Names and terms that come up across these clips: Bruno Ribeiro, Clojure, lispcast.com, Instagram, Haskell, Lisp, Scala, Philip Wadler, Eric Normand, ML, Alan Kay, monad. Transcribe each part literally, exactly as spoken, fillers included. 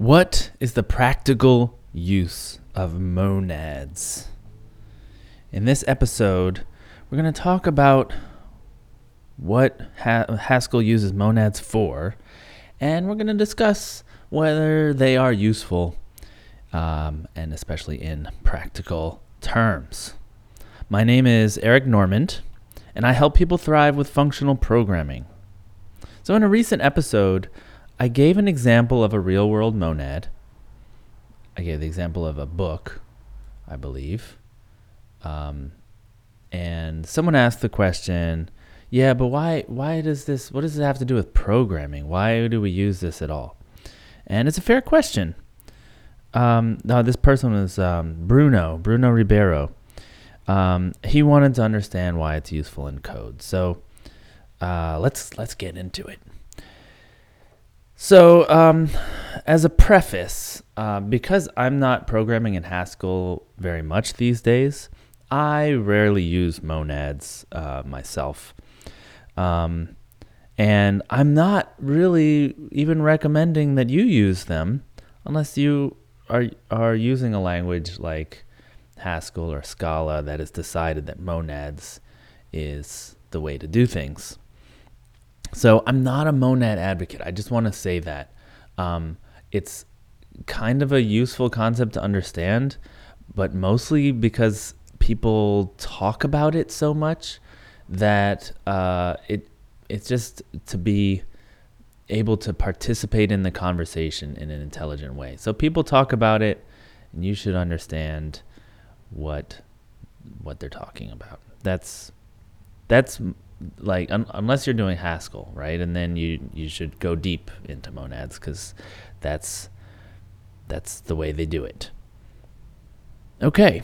What is the practical use of monads? In this episode, we're going to talk about what ha- Haskell uses monads for, and we're going to discuss whether they are useful, um, and especially in practical terms. My name is Eric Normand, and I help people thrive with functional programming. So in a recent episode, I gave an example of a real-world monad. I gave the example of a book, I believe. Um, and someone asked the question, yeah, but why why does this, what does it have to do with programming? Why do we use this at all? And it's a fair question. Um, no, this person was um, Bruno, Bruno Ribeiro. Um, he wanted to understand why it's useful in code. So uh, let's let's get into it. So um, as a preface, uh, because I'm not programming in Haskell very much these days, I rarely use monads uh, myself. Um, and I'm not really even recommending that you use them unless you are, are using a language like Haskell or Scala that has decided that monads is the way to do things. So I'm not a monad advocate. I just want to say that. Um, it's kind of a useful concept to understand, but mostly because people talk about it so much that uh, it it's just to be able to participate in the conversation in an intelligent way. So people talk about it, and you should understand what what they're talking about. That's that's. Like un- unless you're doing Haskell, right? And then you you should go deep into monads because that's that's the way they do it. Okay.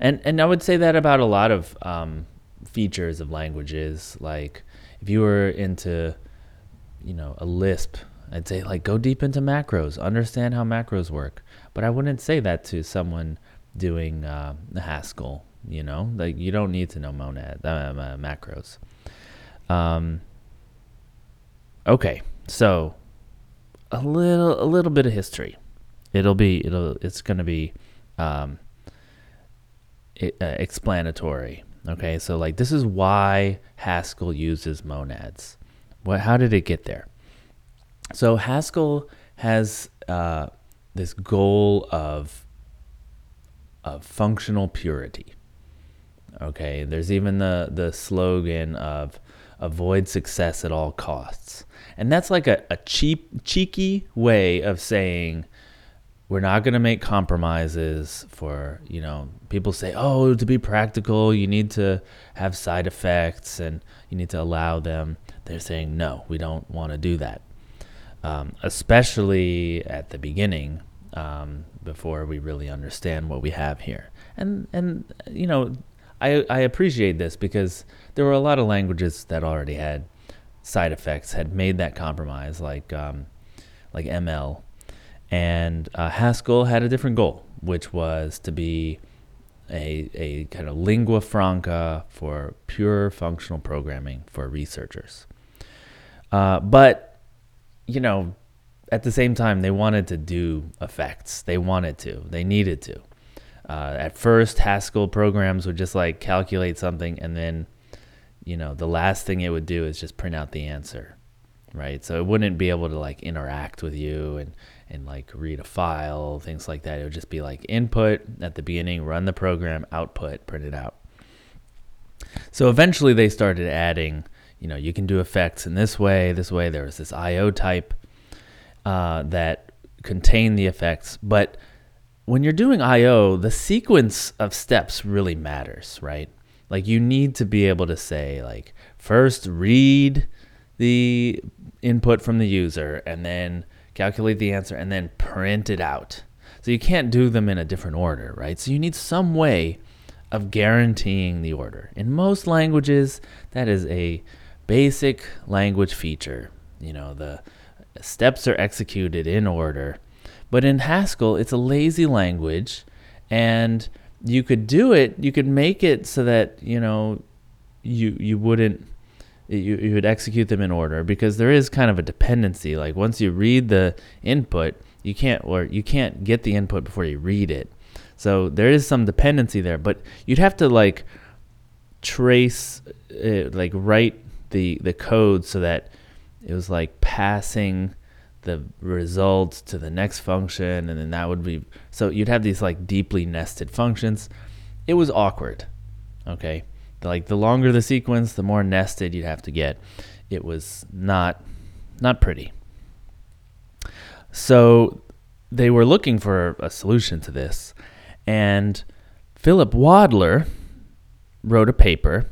And and I would say that about a lot of um, features of languages. Like if you were into, you know, a Lisp, I'd say like go deep into macros, understand how macros work. But I wouldn't say that to someone doing uh, Haskell. You know, like you don't need to know monad uh, uh, macros. Um, okay, so a little, a little bit of history. It'll be, it'll, it's going to be um, it, uh, explanatory. Okay, so like this is why Haskell uses monads. What? How did it get there? So Haskell has uh, this goal of of functional purity. Okay, there's even the, the slogan of avoid success at all costs. And that's like a, a cheap, cheeky way of saying we're not going to make compromises for, you know, people say, oh, to be practical, you need to have side effects and you need to allow them. They're saying, no, we don't want to do that, um, especially at the beginning um, before we really understand what we have here. And, and you know, I, I appreciate this because there were a lot of languages that already had side effects, had made that compromise, like um, like M L. And uh, Haskell had a different goal, which was to be a, a kind of lingua franca for pure functional programming for researchers. Uh, but, you know, at the same time, they wanted to do effects. They wanted to. They needed to. Uh, at first, Haskell programs would just like calculate something, and then, you know, the last thing it would do is just print out the answer, right? So it wouldn't be able to like interact with you and, and like read a file, things like that. It would just be like input at the beginning, run the program, output, print it out. So eventually they started adding, you know, you can do effects in this way, this way. There was this I O type uh, that contained the effects, but when you're doing I O, the sequence of steps really matters, right? Like you need to be able to say like, first read the input from the user and then calculate the answer and then print it out. So you can't do them in a different order, right? So you need some way of guaranteeing the order. In most languages, that is a basic language feature. You know, the steps are executed in order. But in Haskell, it's a lazy language, and you could do it, you could make it so that, you know, you you wouldn't you, you would execute them in order, because there is kind of a dependency. Like once you read the input, you can't or you can't get the input before you read it. So there is some dependency there, but you'd have to like trace, uh, like write the the code so that it was like passing the results to the next function, and then that would be, so you'd have these like deeply nested functions. It was awkward, okay? Like the longer the sequence, the more nested you'd have to get. It was not, not pretty. So they were looking for a solution to this, and Philip Wadler wrote a paper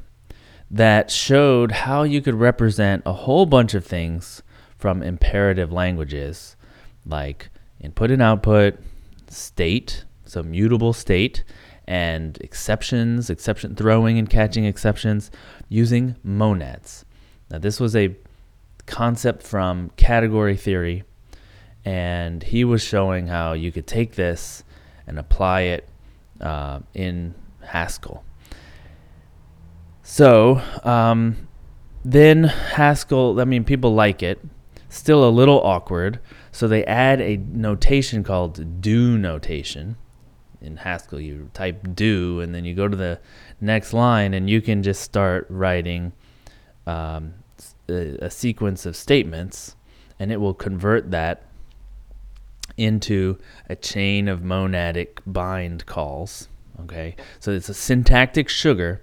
that showed how you could represent a whole bunch of things from imperative languages, like input and output, state, so mutable state, and exceptions, exception throwing and catching exceptions, using monads. Now this was a concept from category theory, and he was showing how you could take this and apply it uh, in Haskell. So um, then Haskell, I mean, people like it. Still a little awkward, so they add a notation called do notation. In Haskell, you type do, and then you go to the next line, and you can just start writing um, a, a sequence of statements, and it will convert that into a chain of monadic bind calls, okay? So it's a syntactic sugar,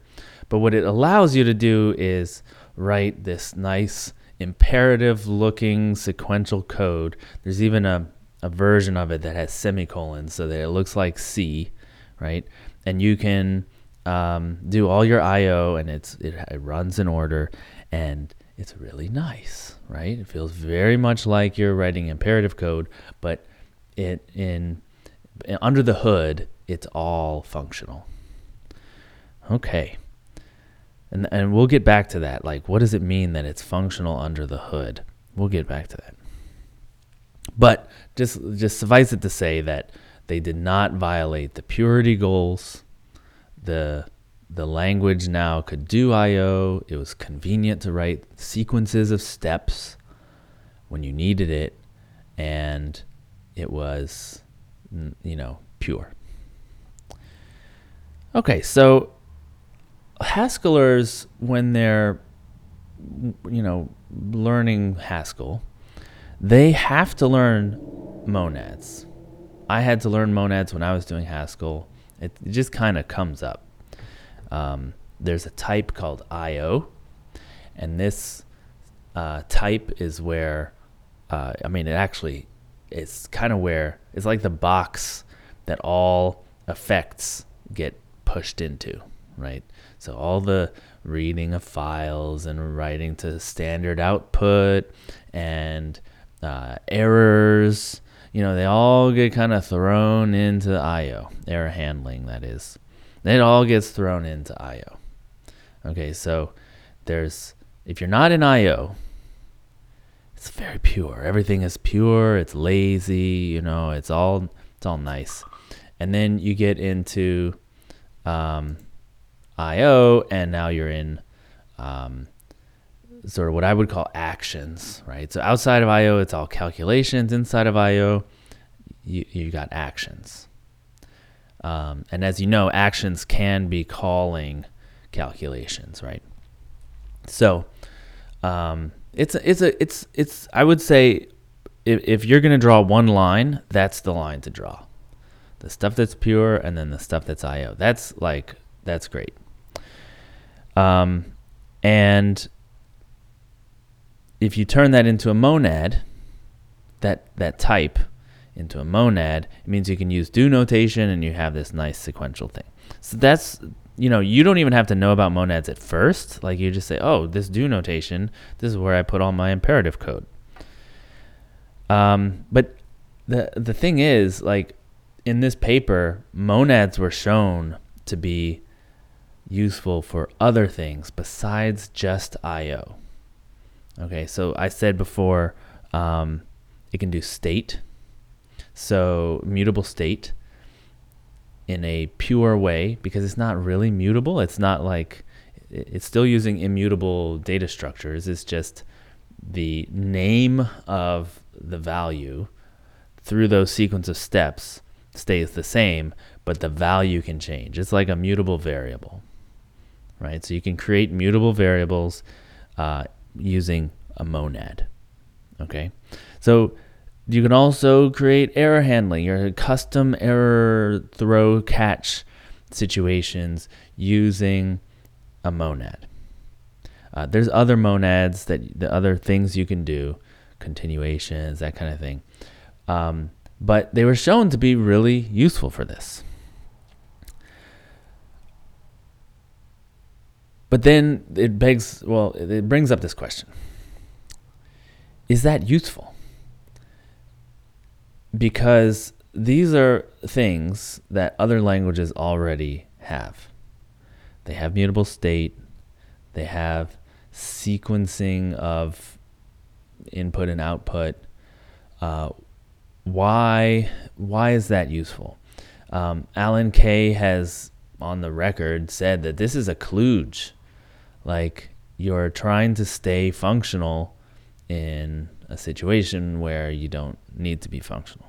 but what it allows you to do is write this nice imperative-looking sequential code. There's even a, a version of it that has semicolons so that it looks like C, right? And you can um, do all your I O, and it's it, it runs in order, and it's really nice, right? It feels very much like you're writing imperative code, but it in under the hood, it's all functional. Okay. And and we'll get back to that. Like, what does it mean that it's functional under the hood? We'll get back to that. But just just suffice it to say that they did not violate the purity goals. The the language now could do I O. It was convenient to write sequences of steps when you needed it, and it was, you know, pure. Okay, so Haskellers, when they're, you know, learning Haskell, they have to learn monads. I had to learn monads when I was doing Haskell. It, it just kind of comes up. Um, there's a type called I O, and this uh, type is where, uh, I mean, it actually is kind of where, it's like the box that all effects get pushed into, right? So all the reading of files and writing to standard output and uh, errors, you know, they all get kind of thrown into I O, error handling, that is. It all gets thrown into I O. Okay, so there's, if you're not in I O, it's very pure. Everything is pure, it's lazy, you know, it's all it's all nice. And then you get into um I O, and now you're in um, sort of what I would call actions, right? So outside of I O, it's all calculations. Inside of I O, you, you got actions. Um, and as you know, actions can be calling calculations, right? So um, it's a, it's a it's it's I would say if, if you're going to draw one line, that's the line to draw. The stuff that's pure, and then the stuff that's I O. That's like that's great. Um, and if you turn that into a monad, that that type into a monad, it means you can use do notation and you have this nice sequential thing. So that's, you know, you don't even have to know about monads at first. Like you just say, oh, this do notation, this is where I put all my imperative code. Um, but the the thing is, like in this paper, monads were shown to be useful for other things besides just I O. Okay, so I said before um, it can do state, so mutable state in a pure way because it's not really mutable. It's not like it's still using immutable data structures. It's just the name of the value through those sequence of steps stays the same, but the value can change. It's like a mutable variable, right? So you can create mutable variables uh, using a monad, okay? So you can also create error handling, your custom error throw catch situations using a monad. Uh, there's other monads, that the other things you can do, continuations, that kind of thing. Um, but they were shown to be really useful for this. But then it begs, well, it brings up this question. Is that useful? Because these are things that other languages already have. They have mutable state. They have sequencing of input and output. Uh, why why is that useful? Um, Alan Kay has, on the record, said that this is a kludge. Like, you're trying to stay functional in a situation where you don't need to be functional.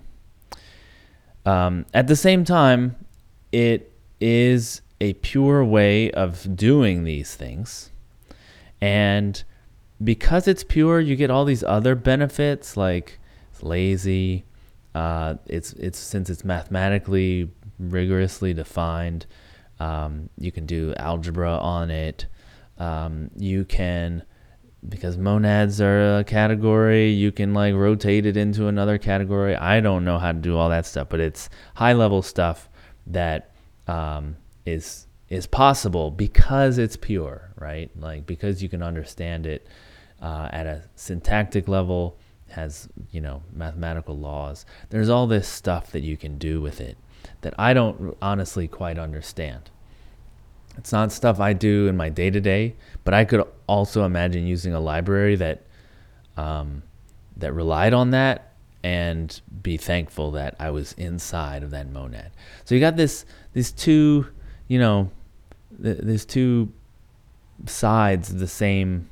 Um, at the same time, it is a pure way of doing these things. And because it's pure, you get all these other benefits, like it's lazy, uh, it's it's since it's mathematically rigorously defined, um, you can do algebra on it. Um, you can, because monads are a category, you can like rotate it into another category. I don't know how to do all that stuff, but it's high level stuff that um, is is possible because it's pure, right? Like, because you can understand it uh, at a syntactic level, has, you know, mathematical laws. There's all this stuff that you can do with it that I don't honestly quite understand. It's not stuff I do in my day-to-day, but I could also imagine using a library that um, that relied on that and be thankful that I was inside of that monad. So you got this these two, you know, th- these two sides of the same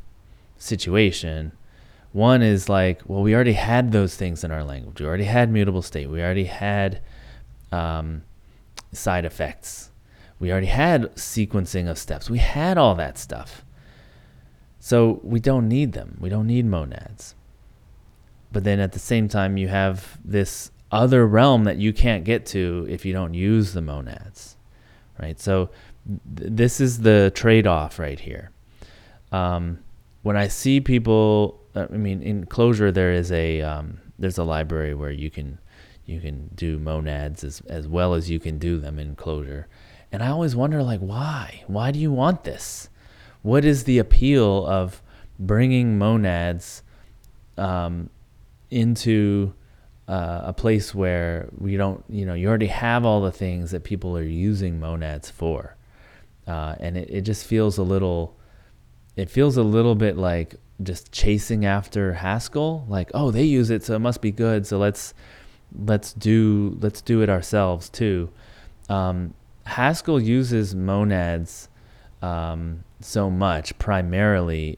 situation. One is like, well, we already had those things in our language. We already had mutable state. We already had um, side effects. We already had sequencing of steps. We had all that stuff. So we don't need them. We don't need monads. But then at the same time, you have this other realm that you can't get to if you don't use the monads, right? So th- this is the trade-off right here. Um, when I see people, I mean, in Clojure, there is a um, there's a library where you can you can do monads as as well as you can do them in Clojure. And I always wonder, like, why? Why do you want this? What is the appeal of bringing monads um, into uh, a place where we don't, you know, you already have all the things that people are using monads for. Uh, and it, it just feels a little, it feels a little bit like just chasing after Haskell. Like, oh, they use it, so it must be good. So let's, let's do, let's do it ourselves too. Um, Haskell uses monads um, so much primarily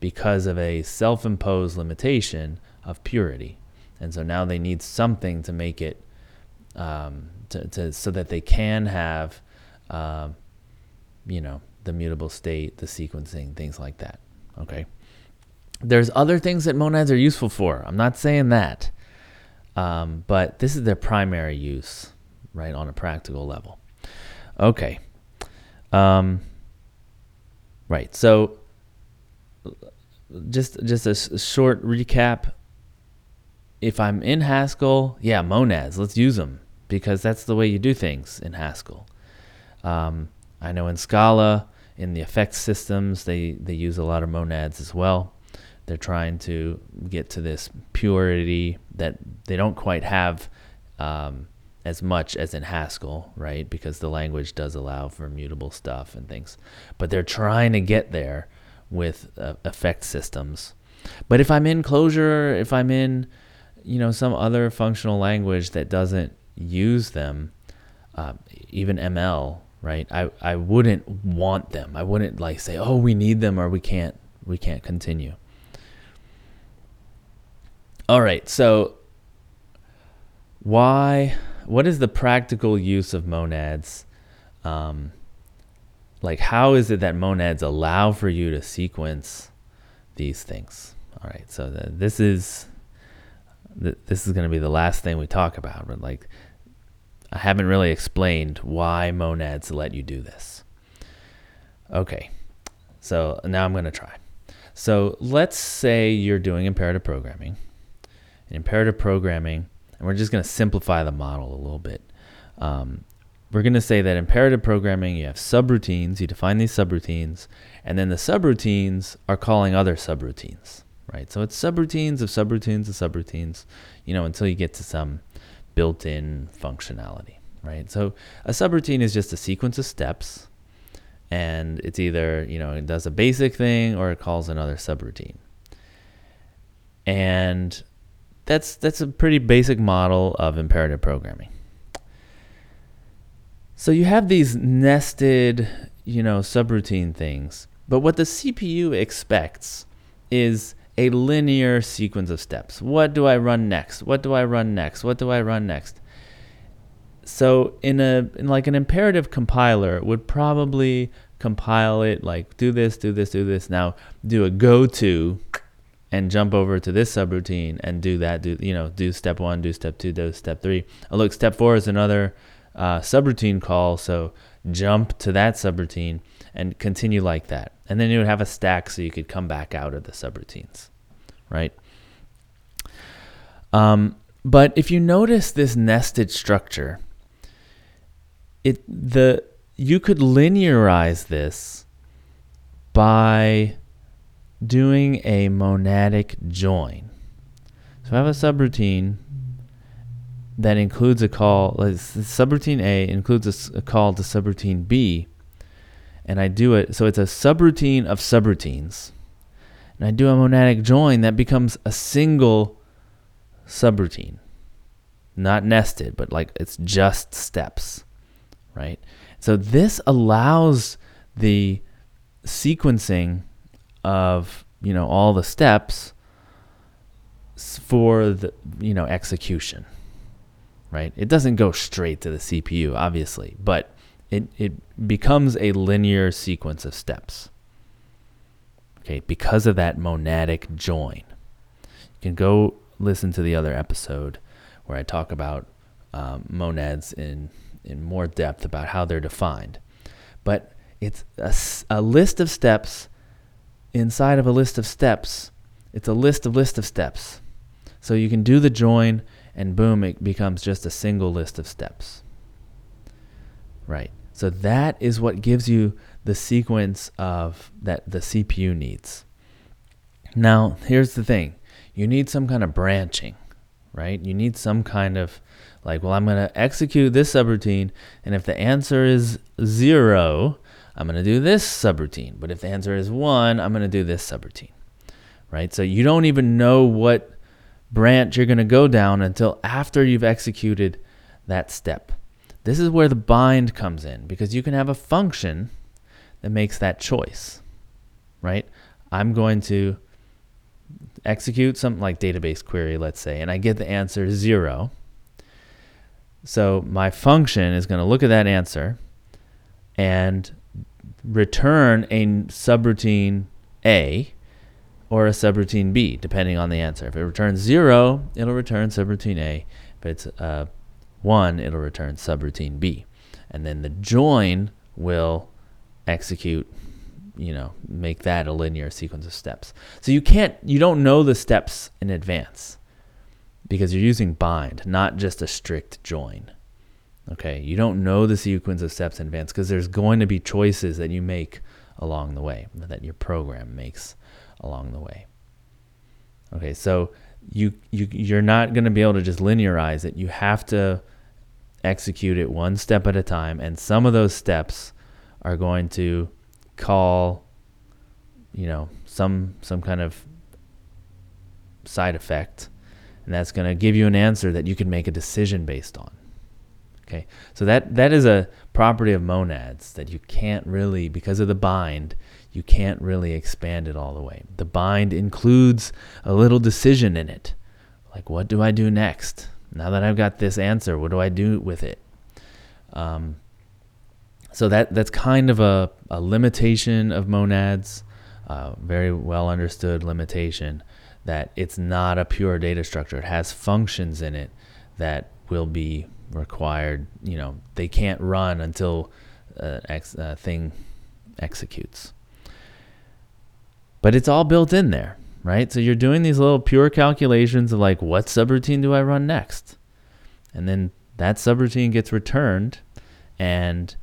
because of a self-imposed limitation of purity, and so now they need something to make it um, to, to so that they can have uh, you know, the mutable state, the sequencing, things like that. Okay, there's other things that monads are useful for. I'm not saying that, um, but this is their primary use, right, on a practical level. Okay, um, right. So, just just a, s- a short recap. If I'm in Haskell, yeah, monads. Let's use them because that's the way you do things in Haskell. Um, I know in Scala, in the effects systems, they they use a lot of monads as well. They're trying to get to this purity that they don't quite have. Um, as much as in Haskell, right? Because the language does allow for mutable stuff and things. But they're trying to get there with uh, effect systems. But if I'm in Clojure, if I'm in, you know, some other functional language that doesn't use them, uh, even M L, right? I, I wouldn't want them. I wouldn't like say, oh, we need them or we can't, we can't continue. All right, so why, what is the practical use of monads? Um, like how is it that monads allow for you to sequence these things? All right, so the, this is, the, this is gonna be the last thing we talk about, but like, I haven't really explained why monads let you do this. Okay, so now I'm gonna try. So let's say you're doing imperative programming. In imperative programming, and we're just gonna simplify the model a little bit. Um, we're gonna say that imperative programming, you have subroutines, you define these subroutines, and then the subroutines are calling other subroutines, right? So it's subroutines of subroutines of subroutines, you know, until you get to some built-in functionality, right? So a subroutine is just a sequence of steps, and it's either, you know, it does a basic thing or it calls another subroutine. And that's, that's a pretty basic model of imperative programming. So you have these nested, you know, subroutine things, but what the C P U expects is a linear sequence of steps. What do I run next? What do I run next? What do I run next? So in a in like an imperative compiler would probably compile it like do this, do this, do this, now do a go to and jump over to this subroutine and do that, do you know, do step one, do step two, do step three. Oh look, step four is another uh, subroutine call, so jump to that subroutine and continue like that. And then you would have a stack so you could come back out of the subroutines, right? Um, but if you notice this nested structure, it the you could linearize this by doing a monadic join. So I have a subroutine that includes a call, subroutine A includes a, a call to subroutine B, and I do it, so it's a subroutine of subroutines. And I do a monadic join that becomes a single subroutine. Not nested, but like it's just steps, right? So this allows the sequencing of, you know, all the steps for the, you know, execution, right? It doesn't go straight to the C P U, obviously, but It, it becomes a linear sequence of steps, okay, because of that monadic join. You can go listen to the other episode where I talk about um, monads in, in more depth about how they're defined. But it's a, a list of steps inside of a list of steps. It's a list of list of steps. So you can do the join and boom, it becomes just a single list of steps, right? So that is what gives you the sequence of that the C P U needs. Now, here's the thing. You need some kind of branching, right? You need some kind of like, well, I'm going to execute this subroutine, and if the answer is zero, I'm going to do this subroutine. But if the answer is one, I'm going to do this subroutine, right? So you don't even know what branch you're going to go down until after you've executed that step. This is where the bind comes in, because you can have a function that makes that choice, right? I'm going to execute something like database query, let's say, and I get the answer zero. So my function is going to look at that answer and return a subroutine A or a subroutine B, depending on the answer. If it returns zero, it'll return subroutine A. If it's uh, one, it'll return subroutine B, and then the join will execute, you know, make that a linear sequence of steps. So you can't, you don't know the steps in advance because you're using bind, not just a strict join. Okay, you don't know the sequence of steps in advance because there's going to be choices that you make along the way, that your program makes along the way. Okay, so you, you, you're not going to be able to just linearize it. You have to execute it one step at a time, and some of those steps are going to call, you know, some some kind of side effect, and that's going to give you an answer that you can make a decision based on. Okay, so that that is a property of monads that you can't really, because of the bind, you can't really expand it all the way. The bind includes a little decision in it, like what do I do next? Now that I've got this answer, what do I do with it? Um, so that that's kind of a, a limitation of monads, uh, very well understood limitation, that it's not a pure data structure. It has functions in it that will be required, you know, they can't run until uh, ex- uh, thing executes. But it's all built in there, right? So you're doing these little pure calculations of like, what subroutine do I run next? And then that subroutine gets returned and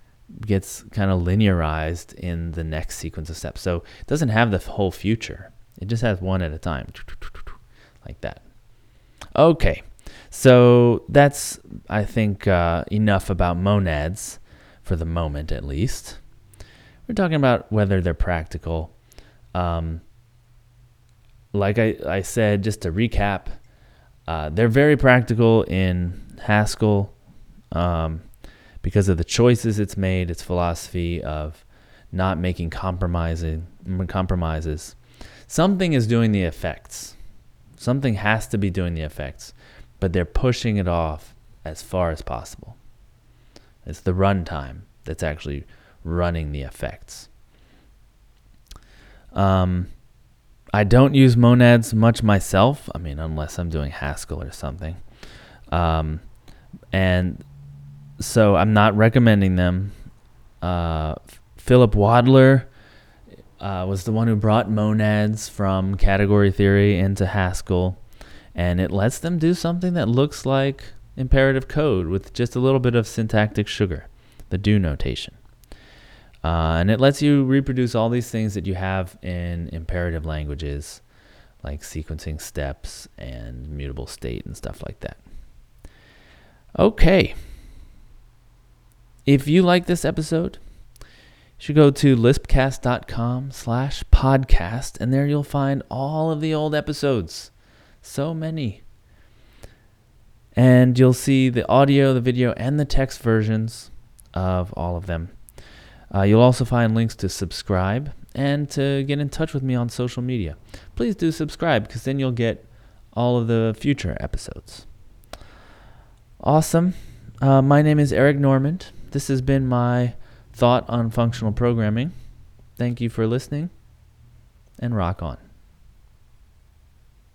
gets kind of linearized in the next sequence of steps. So it doesn't have the whole future. It just has one at a time, like that. Okay, so that's, I think, uh, enough about monads for the moment at least. We're talking about whether they're practical. Um, like I, I said, just to recap, uh, they're very practical in Haskell um, because of the choices it's made, its philosophy of not making compromising compromises. Something is doing the effects. Something has to be doing the effects, but they're pushing it off as far as possible. It's the runtime that's actually running the effects. Um, I don't use monads much myself. I mean, unless I'm doing Haskell or something. Um, and so I'm not recommending them. Uh, Philip Wadler uh, was the one who brought monads from category theory into Haskell. And it lets them do something that looks like imperative code with just a little bit of syntactic sugar, the do notation. Uh, and it lets you reproduce all these things that you have in imperative languages, like sequencing steps and mutable state and stuff like that. Okay. If you like this episode, you should go to lispcast.com slash podcast, and there you'll find all of the old episodes. So many. And you'll see the audio, the video, and the text versions of all of them. Uh, you'll also find links to subscribe and to get in touch with me on social media. Please do subscribe, because then you'll get all of the future episodes. Awesome. Uh, my name is Eric Normand. This has been my thought on functional programming. Thank you for listening, and rock on.